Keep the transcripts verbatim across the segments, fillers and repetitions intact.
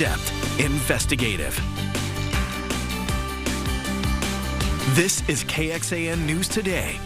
in-depth, investigative. This is K X A N News Today.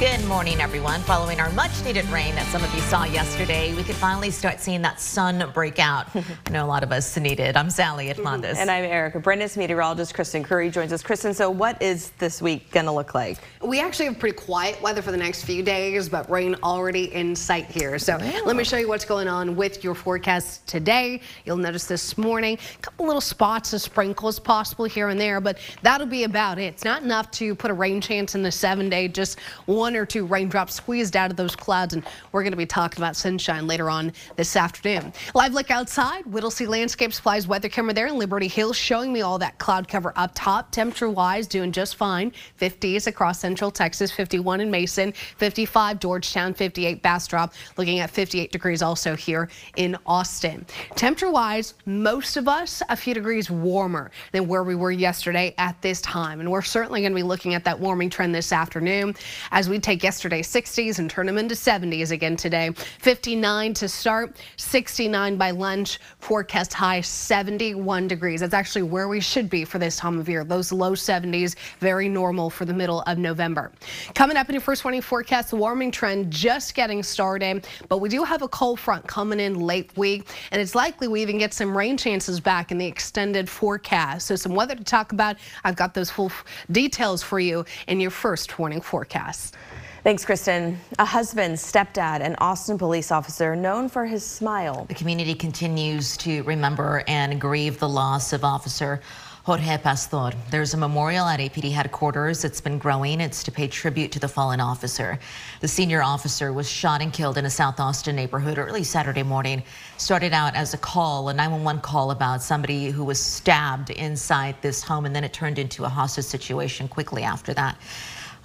Good morning, everyone. Following our much-needed rain that some of you saw yesterday, we could finally start seeing that sun break out. I know a lot of us need it. I'm Sally Hernandez. And I'm Erica Brenda's meteorologist Kristen Curry joins us. Kristen, so what is this week going to look like? We actually have pretty quiet weather for the next few days, but rain already in sight here. So wow. Let me show you what's going on with your forecast today. You'll notice this morning a couple little spots of sprinkles possible here and there, but that'll be about it. It's not enough to put a rain chance in the seven-day. Just one One or two raindrops squeezed out of those clouds, and we're going to be talking about sunshine later on this afternoon. Live look outside, Whittlesey Landscape Supplies weather camera there in Liberty Hills showing me all that cloud cover up top. Temperature wise, doing just fine. fifties across central Texas, fifty-one in Mason, fifty-five Georgetown, fifty-eight Bastrop, looking at fifty-eight degrees also here in Austin. Temperature wise, most of us a few degrees warmer than where we were yesterday at this time, and we're certainly going to be looking at that warming trend this afternoon as we We take yesterday's sixties and turn them into seventies again today. fifty-nine to start, sixty-nine by lunch, forecast high seventy-one degrees. That's actually where we should be for this time of year. Those low seventies, very normal for the middle of November. Coming up in your first morning forecast, the warming trend just getting started, but we do have a cold front coming in late week, and it's likely we even get some rain chances back in the extended forecast. So some weather to talk about. I've got those full details for you in your first morning forecast. Thanks, Kristen. A husband, stepdad, and Austin police officer known for his smile. The community continues to remember and grieve the loss of Officer Jorge Pastor. There's a memorial at A P D headquarters. It's been growing. It's to pay tribute to the fallen officer. The senior officer was shot and killed in a South Austin neighborhood early Saturday morning. Started out as a call, a nine one one call about somebody who was stabbed inside this home, and then it turned into a hostage situation quickly after that.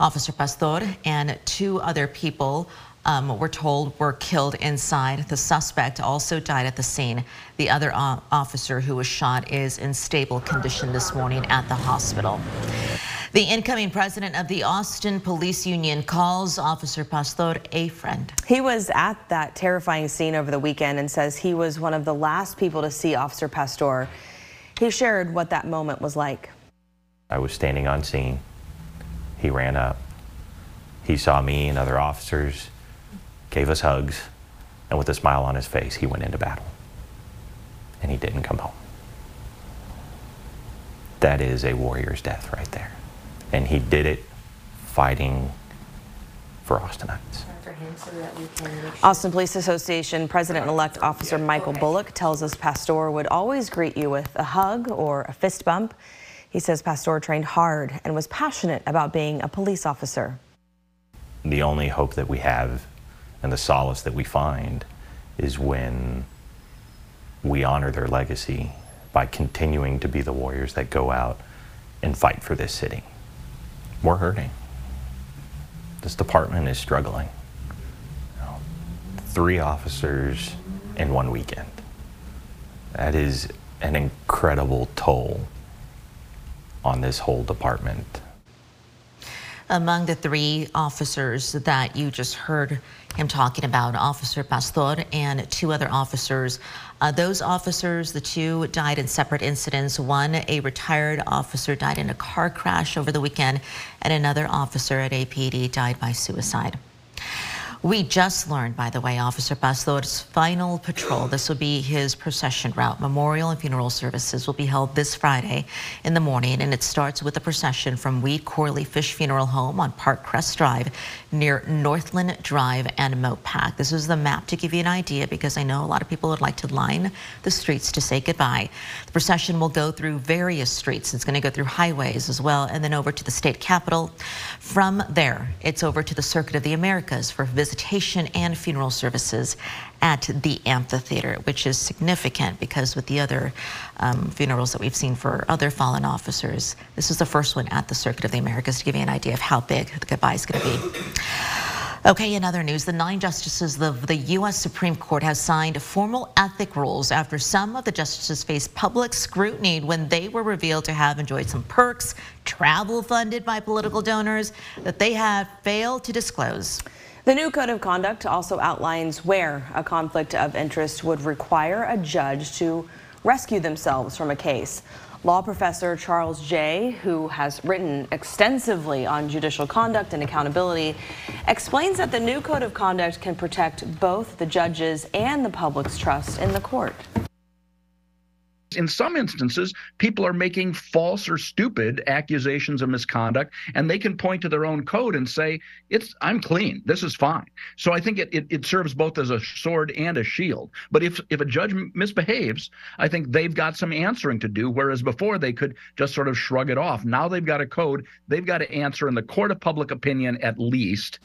Officer Pastor and two other people um, were told were killed inside. The suspect also died at the scene. The other uh, officer who was shot is in stable condition this morning at the hospital. The incoming president of the Austin Police Union calls Officer Pastor a friend. He was at that terrifying scene over the weekend and says he was one of the last people to see Officer Pastor. He shared what that moment was like. I was standing on scene. He ran up, he saw me and other officers, gave us hugs, and with a smile on his face, he went into battle, and he didn't come home. That is a warrior's death right there, and he did it fighting for Austinites. Austin Police Association President-elect Officer Michael Bullock tells us Pastor would always greet you with a hug or a fist bump. He says Pastor trained hard and was passionate about being a police officer. The only hope that we have and the solace that we find is when we honor their legacy by continuing to be the warriors that go out and fight for this city. We're hurting. This department is struggling. Three officers in one weekend. That is an incredible toll on this whole department. Among the three officers that you just heard him talking about, Officer Pastor and two other officers, uh, those officers, the two died in separate incidents. One, a retired officer, died in a car crash over the weekend, and another officer at A P D died by suicide. We just learned, by the way, Officer Pastor's final patrol. This will be his procession route. Memorial and funeral services will be held this Friday in the morning, and it starts with a procession from Weed Corley Fish Funeral Home on Park Crest Drive near Northland Drive and Mopac. This is the map to give you an idea, because I know a lot of people would like to line the streets to say goodbye. The procession will go through various streets. It's going to go through highways as well, and then over to the state capitol. From there, it's over to the Circuit of the Americas for visitors. Visitation and funeral services at the amphitheater, which is significant because with the other um, funerals that we've seen for other fallen officers, this is the first one at the Circuit of the Americas to give you an idea of how big the goodbye is going to be. Okay, in other news, the nine justices of the U S Supreme Court have signed formal ethic rules after some of the justices faced public scrutiny when they were revealed to have enjoyed some perks, travel funded by political donors that they have failed to disclose. The new code of conduct also outlines where a conflict of interest would require a judge to rescue themselves from a case. Law professor Charles Jay, who has written extensively on judicial conduct and accountability, explains that the new code of conduct can protect both the judges and the public's trust in the court. In some instances, people are making false or stupid accusations of misconduct, and they can point to their own code and say, "It's I'm clean. This is fine." So I think it, it, it serves both as a sword and a shield. But if, if a judge misbehaves, I think they've got some answering to do, whereas before they could just sort of shrug it off. Now they've got a code. They've got to answer in the court of public opinion at least.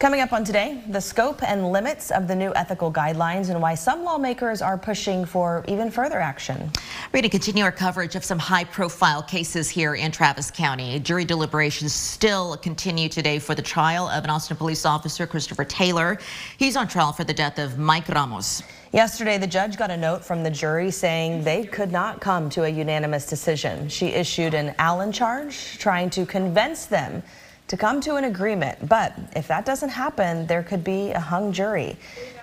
Coming up on Today, the scope and limits of the new ethical guidelines and why some lawmakers are pushing for even further action. We're going to continue our coverage of some high-profile cases here in Travis County. Jury deliberations still continue today for the trial of an Austin police officer, Christopher Taylor. He's on trial for the death of Mike Ramos. Yesterday, the judge got a note from the jury saying they could not come to a unanimous decision. She issued an Allen charge, trying to convince them to come to an agreement, but if that doesn't happen, there could be a hung jury,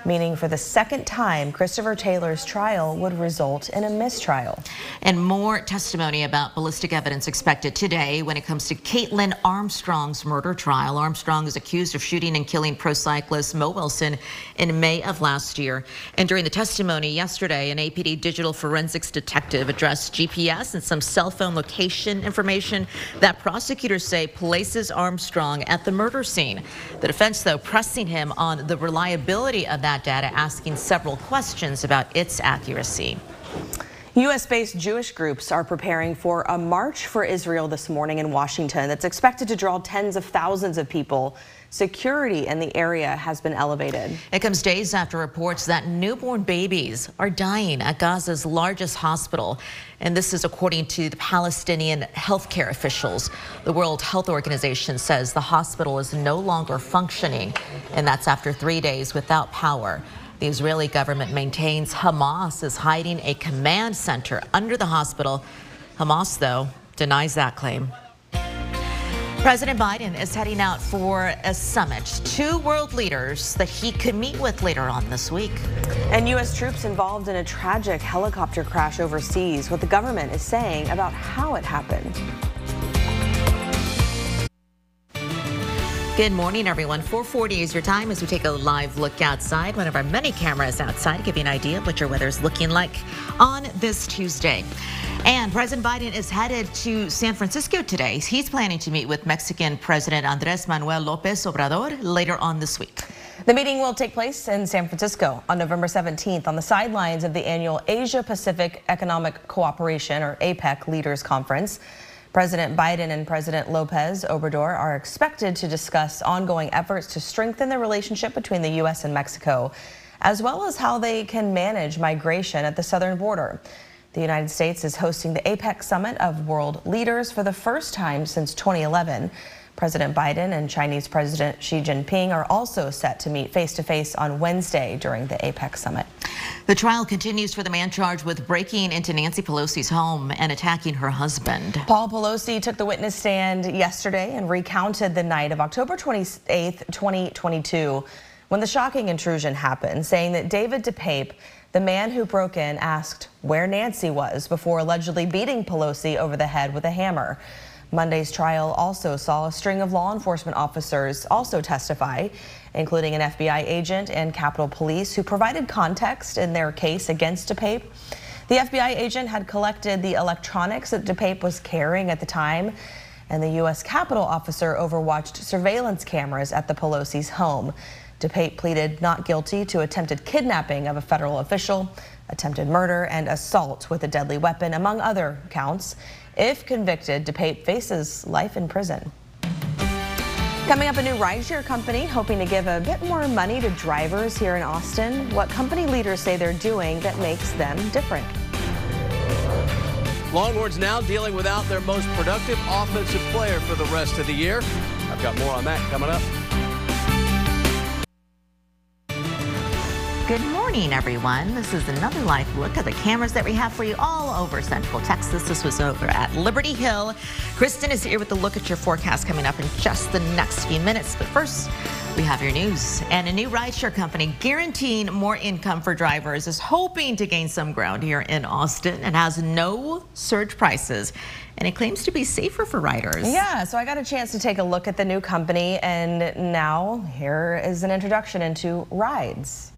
meaning for the second time, Christopher Taylor's trial would result in a mistrial. And more testimony about ballistic evidence expected today when it comes to Caitlin Armstrong's murder trial. Armstrong is accused of shooting and killing pro cyclist Mo Wilson in May of last year. And during the testimony yesterday, an A P D digital forensics detective addressed G P S and some cell phone location information that prosecutors say places Armstrong at the murder scene. The defense, though, pressing him on the reliability of that data, asking several questions about its accuracy. U S based Jewish groups are preparing for a march for Israel this morning in Washington that's expected to draw tens of thousands of people. Security in the area has been elevated. It comes days after reports that newborn babies are dying at Gaza's largest hospital. And this is according to the Palestinian healthcare officials. The World Health Organization says the hospital is no longer functioning, and that's after three days without power. The Israeli government maintains Hamas is hiding a command center under the hospital. Hamas, though, denies that claim. President Biden is heading out for a summit. Two world leaders that he could meet with later on this week. And U S troops involved in a tragic helicopter crash overseas. What the government is saying about how it happened. Good morning, everyone. four forty is your time as we take a live look outside. One of our many cameras outside give you an idea of what your weather is looking like on this Tuesday. And President Biden is headed to San Francisco today. He's planning to meet with Mexican President Andrés Manuel Lopez Obrador later on this week. The meeting will take place in San Francisco on November seventeenth on the sidelines of the annual Asia Pacific Economic Cooperation, or APEC, Leaders Conference. President Biden and President Lopez Obrador are expected to discuss ongoing efforts to strengthen the relationship between the U S and Mexico, as well as how they can manage migration at the southern border. The United States is hosting the APEC Summit of World Leaders for the first time since twenty eleven. President Biden and Chinese President Xi Jinping are also set to meet face-to-face on Wednesday during the APEC Summit. The trial continues for the man charged with breaking into Nancy Pelosi's home and attacking her husband. Paul Pelosi took the witness stand yesterday and recounted the night of October twenty-eighth, twenty twenty-two, when the shocking intrusion happened, saying that David DePape, the man who broke in, asked where Nancy was before allegedly beating Pelosi over the head with a hammer. Monday's trial also saw a string of law enforcement officers also testify, including an F B I agent and Capitol Police, who provided context in their case against DePape. The F B I agent had collected the electronics that DePape was carrying at the time, and the U S Capitol officer overwatched surveillance cameras at the Pelosi's home. DePape pleaded not guilty to attempted kidnapping of a federal official, attempted murder, and assault with a deadly weapon, among other counts. If convicted, DePape faces life in prison. Coming up, a new rideshare company hoping to give a bit more money to drivers here in Austin. What company leaders say they're doing that makes them different. Longhorns now dealing without their most productive offensive player for the rest of the year. I've got more on that coming up. Good morning, everyone. This is another live look at the cameras that we have for you all over Central Texas. This was over at Liberty Hill. Kristen is here with a look at your forecast coming up in just the next few minutes. But first, we have your news. And a new rideshare company guaranteeing more income for drivers is hoping to gain some ground here in Austin and has no surge prices. And it claims to be safer for riders. Yeah, so I got a chance to take a look at the new company, and now here is an introduction into Rides.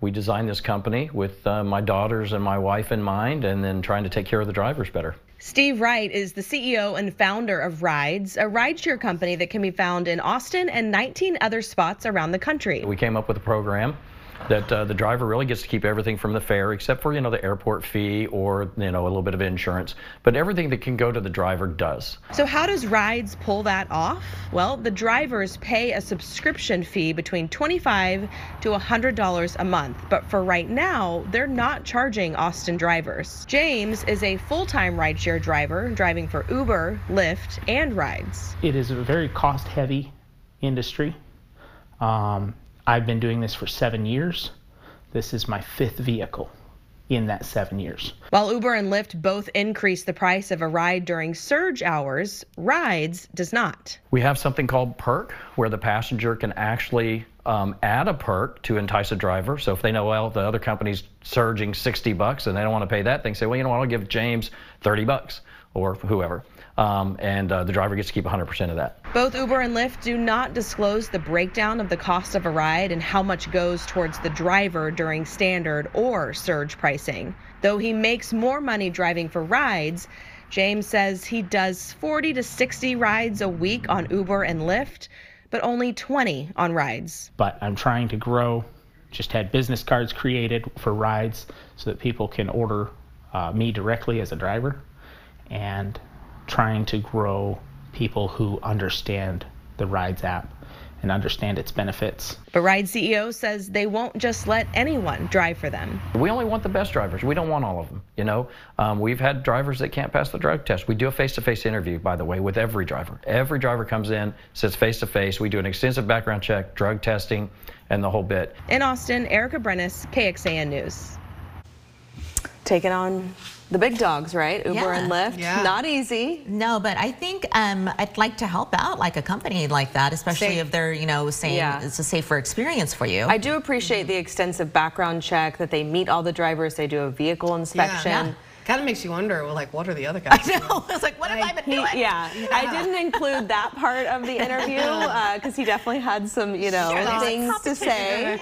We designed this company with uh, my daughters and my wife in mind, and then trying to take care of the drivers better. Steve Wright is the C E O and founder of Rides, a rideshare company that can be found in Austin and nineteen other spots around the country. We came up with a program that uh, the driver really gets to keep everything from the fare, except for, you know, the airport fee or, you know, a little bit of insurance. But everything that can go to the driver does. So how does Rides pull that off? Well, the drivers pay a subscription fee between twenty-five to one hundred dollars a month. But for right now, they're not charging Austin drivers. James is a full-time rideshare driver, driving for Uber, Lyft, and Rides. It is a very cost-heavy industry. Um, I've been doing this for seven years. This is my fifth vehicle in that seven years. While Uber and Lyft both increase the price of a ride during surge hours, Rides does not. We have something called perk, where the passenger can actually um, add a perk to entice a driver. So if they know, well, the other company's surging sixty bucks and they don't want to pay that, they say, well, you know what, I'll give James thirty bucks or whoever. Um, and uh, the driver gets to keep one hundred percent of that. Both Uber and Lyft do not disclose the breakdown of the cost of a ride and how much goes towards the driver during standard or surge pricing. Though he makes more money driving for Rides, James says he does forty to sixty rides a week on Uber and Lyft, but only twenty on Rides. But I'm trying to grow. Just had business cards created for Rides so that people can order uh, me directly as a driver, and trying to grow people who understand the Rides app and understand its benefits. But Rides C E O says they won't just let anyone drive for them. We only want the best drivers. We don't want all of them. You know, um, we've had drivers that can't pass the drug test. We do a face-to-face interview, by the way, with every driver. Every driver comes in, sits face-to-face. We do an extensive background check, drug testing, and the whole bit. In Austin, Erica Brennis, K X A N News. Taking on the big dogs, right? Uber yeah. and Lyft, yeah. Not easy. No, but I think um, I'd like to help out like a company like that, especially Safe. if they're, you know, saying yeah. it's a safer experience for you. I do appreciate mm-hmm. the extensive background check, that they meet all the drivers, they do a vehicle inspection. Yeah. Yeah. Kind of makes you wonder, well, like, what are the other guys doing? I know. I was like, what have I, I been doing? He, yeah. yeah, I didn't include that part of the interview because uh, he definitely had some, you know, sure, things to say. Yeah,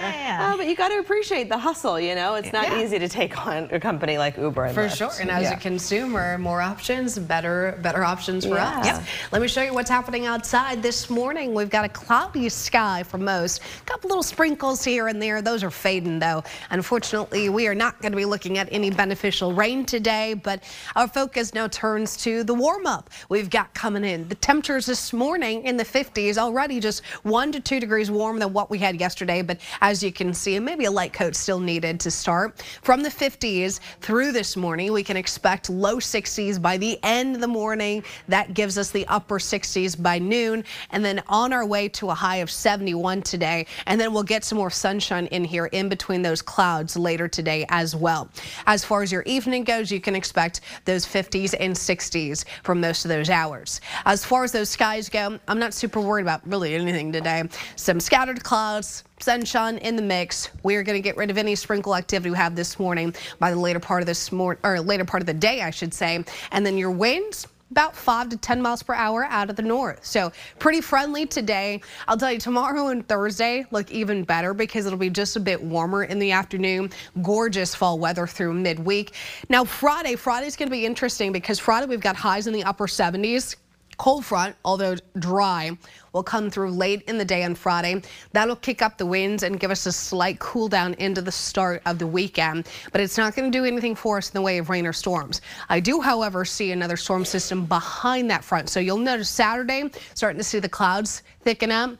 yeah. Uh, but you got to appreciate the hustle. You know, it's not yeah. easy to take on a company like Uber and for Lyft. Sure. And as yeah. a consumer, more options, better, better options for yeah. us. Yep. Let me show you what's happening outside this morning. We've got a cloudy sky for most. A couple little sprinkles here and there. Those are fading though. Unfortunately, we are not going to be looking at any beneficial rain today. But our focus now turns to the warm-up we've got coming in. The temperatures this morning in the fifties, already just one to two degrees warmer than what we had yesterday. But as you can see, maybe a light coat still needed to start. From the fifties through this morning, we can expect low sixties by the end of the morning. That gives us the upper sixties by noon, and then on our way to a high of seventy-one today. And then we'll get some more sunshine in here in between those clouds later today as well. As far as your evening goes, you can expect those fifties and sixties for most of those hours. As far as those skies go, I'm not super worried about really anything today. Some scattered clouds, sunshine in the mix. We're going to get rid of any sprinkle activity we have this morning by the later part of this morning, or later part of the day, I should say. And then your winds, about five to ten miles per hour out of the north. So pretty friendly today. I'll tell you, tomorrow and Thursday look even better because it'll be just a bit warmer in the afternoon. Gorgeous fall weather through midweek. Now Friday, Friday's going to be interesting because Friday we've got highs in the upper seventies. Cold front, although dry, will come through late in the day on Friday. That'll kick up the winds and give us a slight cool down into the start of the weekend, but it's not going to do anything for us in the way of rain or storms. I do, however, see another storm system behind that front. So you'll notice Saturday, starting to see the clouds thicken up.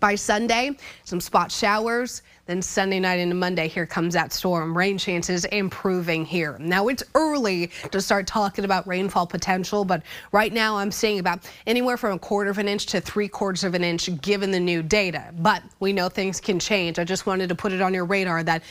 By Sunday, some spot showers. Then Sunday night into Monday, here comes that storm. Rain chances improving here. Now it's early to start talking about rainfall potential, but right now I'm seeing about anywhere from a quarter of an inch to three quarters of an inch given the new data. But we know things can change. I just wanted to put it on your radar that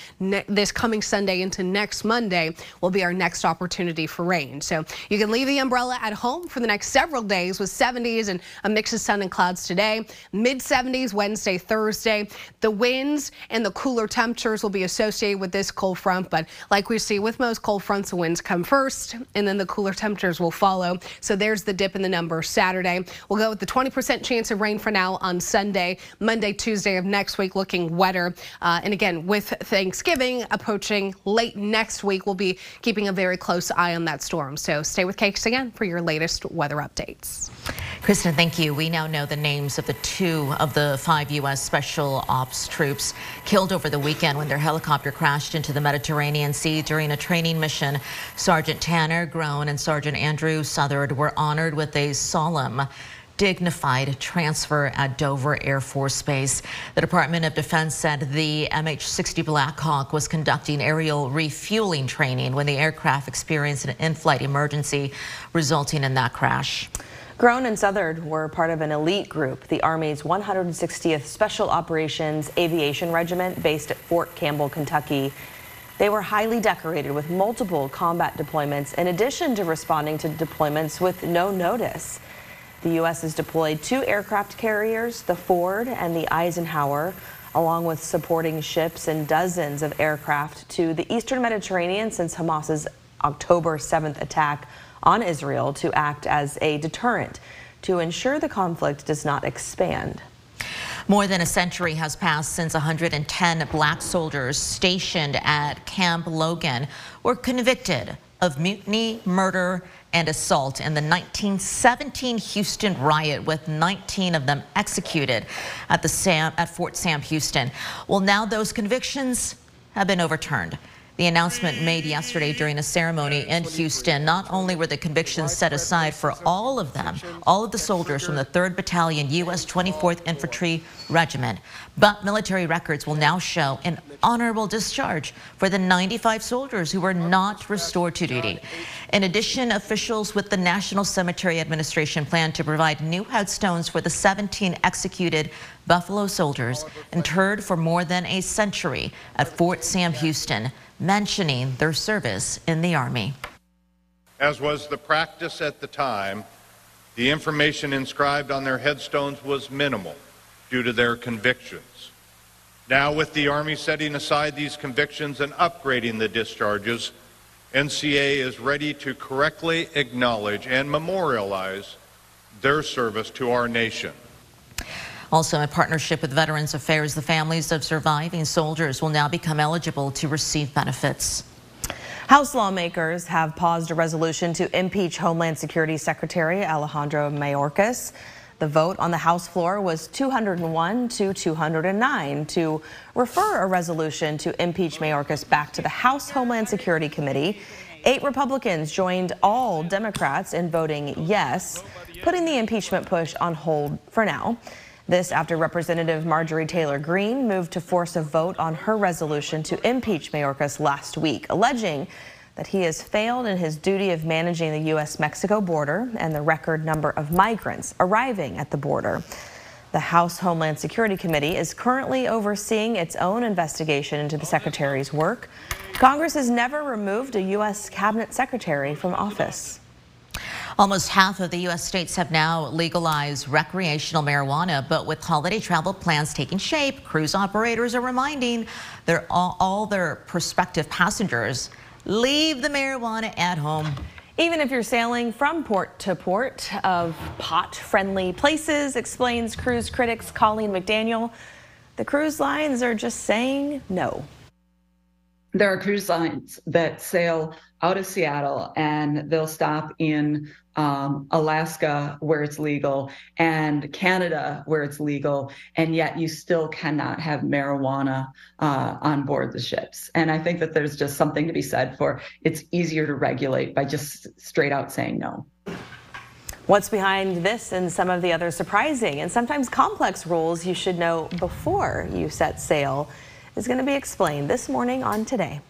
this coming Sunday into next Monday will be our next opportunity for rain. So you can leave the umbrella at home for the next several days with seventies and a mix of sun and clouds today. Mid seventies Wednesday, Thursday. The winds and the cooler temperatures will be associated with this cold front, but like we see with most cold fronts, the winds come first and then the cooler temperatures will follow. So there's the dip in the number Saturday. We'll go with the twenty percent chance of rain for now on Sunday. Monday, Tuesday of next week looking wetter. Uh, and again, with Thanksgiving approaching late next week, we'll be keeping a very close eye on that storm. So stay with K X A N for your latest weather updates. Kristen, thank you. We now know the names of the two of the five U S special ops troops killed over the weekend when their helicopter crashed into the Mediterranean Sea during a training mission. Sergeant Tanner Grown and Sergeant Andrew Southard were honored with a solemn, dignified transfer at Dover Air Force Base. The Department of Defense said the M H sixty Black Hawk was conducting aerial refueling training when the aircraft experienced an in-flight emergency, resulting in that crash. Grown and Southard were part of an elite group, the Army's one hundred sixtieth Special Operations Aviation Regiment based at Fort Campbell, Kentucky. They were highly decorated with multiple combat deployments in addition to responding to deployments with no notice. The U S has deployed two aircraft carriers, the Ford and the Eisenhower, along with supporting ships and dozens of aircraft to the Eastern Mediterranean since Hamas's October seventh attack on Israel to act as a deterrent to ensure the conflict does not expand. More than a century has passed since one hundred ten black soldiers stationed at Camp Logan were convicted of mutiny, murder, and assault in the nineteen seventeen Houston riot, with nineteen of them executed at the Sam, at Fort Sam Houston. Well, now those convictions have been overturned. The announcement made yesterday during a ceremony in Houston, not only were the convictions set aside for all of them, all of the soldiers from the third Battalion, U S twenty-fourth Infantry Regiment, but military records will now show an honorable discharge for the ninety-five soldiers who were not restored to duty. In addition, officials with the National Cemetery Administration plan to provide new headstones for the seventeen executed Buffalo soldiers interred for more than a century at Fort Sam Houston, mentioning their service in the Army. As was the practice at the time, the information inscribed on their headstones was minimal due to their convictions. Now, with the Army setting aside these convictions and upgrading the discharges, N C A is ready to correctly acknowledge and memorialize their service to our nation. Also, in partnership with Veterans Affairs, the families of surviving soldiers will now become eligible to receive benefits. House lawmakers have paused a resolution to impeach Homeland Security Secretary Alejandro Mayorkas. The vote on the House floor was two hundred one to two hundred nine to refer a resolution to impeach Mayorkas back to the House Homeland Security Committee. Eight Republicans joined all Democrats in voting yes, putting the impeachment push on hold for now. This after Representative Marjorie Taylor Greene moved to force a vote on her resolution to impeach Mayorkas last week, alleging that he has failed in his duty of managing the U S Mexico border and the record number of migrants arriving at the border. The House Homeland Security Committee is currently overseeing its own investigation into the secretary's work. Congress has never removed a U S cabinet secretary from office. Almost half of the U S states have now legalized recreational marijuana, but with holiday travel plans taking shape, cruise operators are reminding their, all, all their prospective passengers, leave the marijuana at home. Even if you're sailing from port to port of pot-friendly places, explains cruise critics Colleen McDaniel, the cruise lines are just saying no. There are cruise lines that sail out of Seattle and they'll stop in um, Alaska where it's legal and Canada where it's legal, and yet you still cannot have marijuana uh, on board the ships. And I think that there's just something to be said for it's easier to regulate by just straight out saying no. What's behind this and some of the other surprising and sometimes complex rules you should know before you set sail? is going to be explained this morning on Today.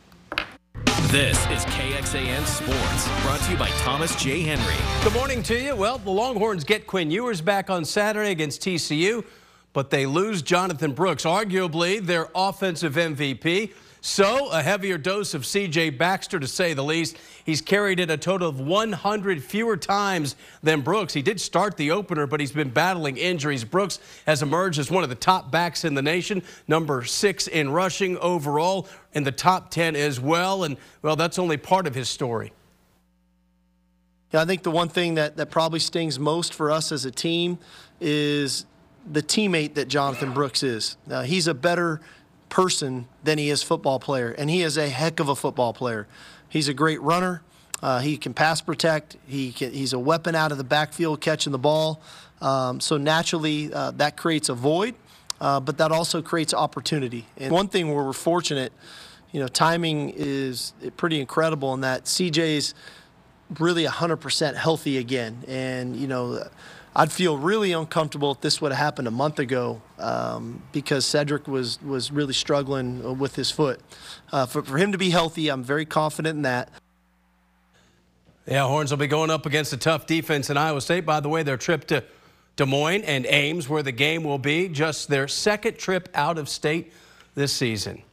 This is K X A N Sports, brought to you by Thomas J. Henry. Good morning to you. Well, the Longhorns get Quinn Ewers back on Saturday against T C U, but they lose Jonathan Brooks, arguably their offensive M V P. So a heavier dose of C J Baxter, to say the least. He's carried it a total of one hundred fewer times than Brooks. He did start the opener, but he's been battling injuries. Brooks has emerged as one of the top backs in the nation, number six in rushing overall, in the top ten as well. And, well, that's only part of his story. Yeah, I think the one thing that, that probably stings most for us as a team is the teammate that Jonathan Brooks is. Now, he's a better person than he is football player, and he is a heck of a football player. He's a great runner. Uh, he can pass protect. He can, he's a weapon out of the backfield catching the ball. Um, so naturally, uh, that creates a void, uh, but that also creates opportunity. And one thing where we're fortunate, you know, timing is pretty incredible in that C J's really one hundred percent healthy again. And, you know, I'd feel really uncomfortable if this would have happened a month ago, um, because Cedric was was really struggling with his foot. Uh, for, for him to be healthy, I'm very confident in that. Yeah, Horns will be going up against a tough defense in Iowa State. By the way, their trip to Des Moines and Ames, where the game will be, just their second trip out of state this season.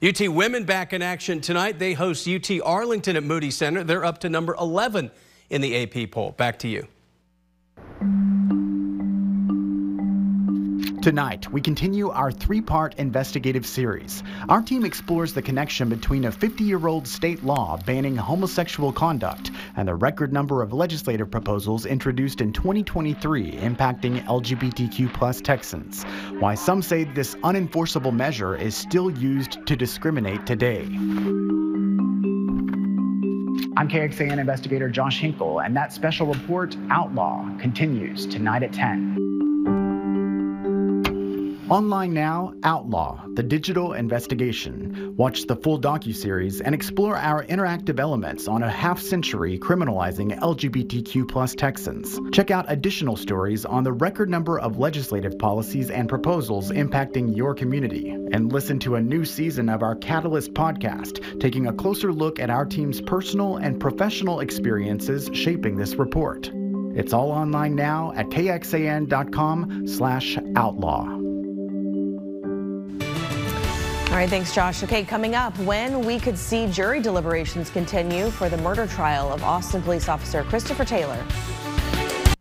U T women back in action tonight. They host U T Arlington at Moody Center. They're up to number eleven in the A P poll. Back to you. Tonight, we continue our three-part investigative series. Our team explores the connection between a fifty-year-old state law banning homosexual conduct and the record number of legislative proposals introduced in twenty twenty-three impacting L G B T Q plus Texans. Why some say this unenforceable measure is still used to discriminate today. I'm K X A N investigator Josh Hinkle, and that special report, Outlaw, continues tonight at ten. Online now, Outlaw, the digital investigation. Watch the full docuseries and explore our interactive elements on a half-century criminalizing L G B T Q plus Texans. Check out additional stories on the record number of legislative policies and proposals impacting your community. And listen to a new season of our Catalyst podcast, taking a closer look at our team's personal and professional experiences shaping this report. It's all online now at K X A N dot com slash outlaw. All right, thanks, Josh. Okay, coming up, when we could see jury deliberations continue for the murder trial of Austin police officer Christopher Taylor.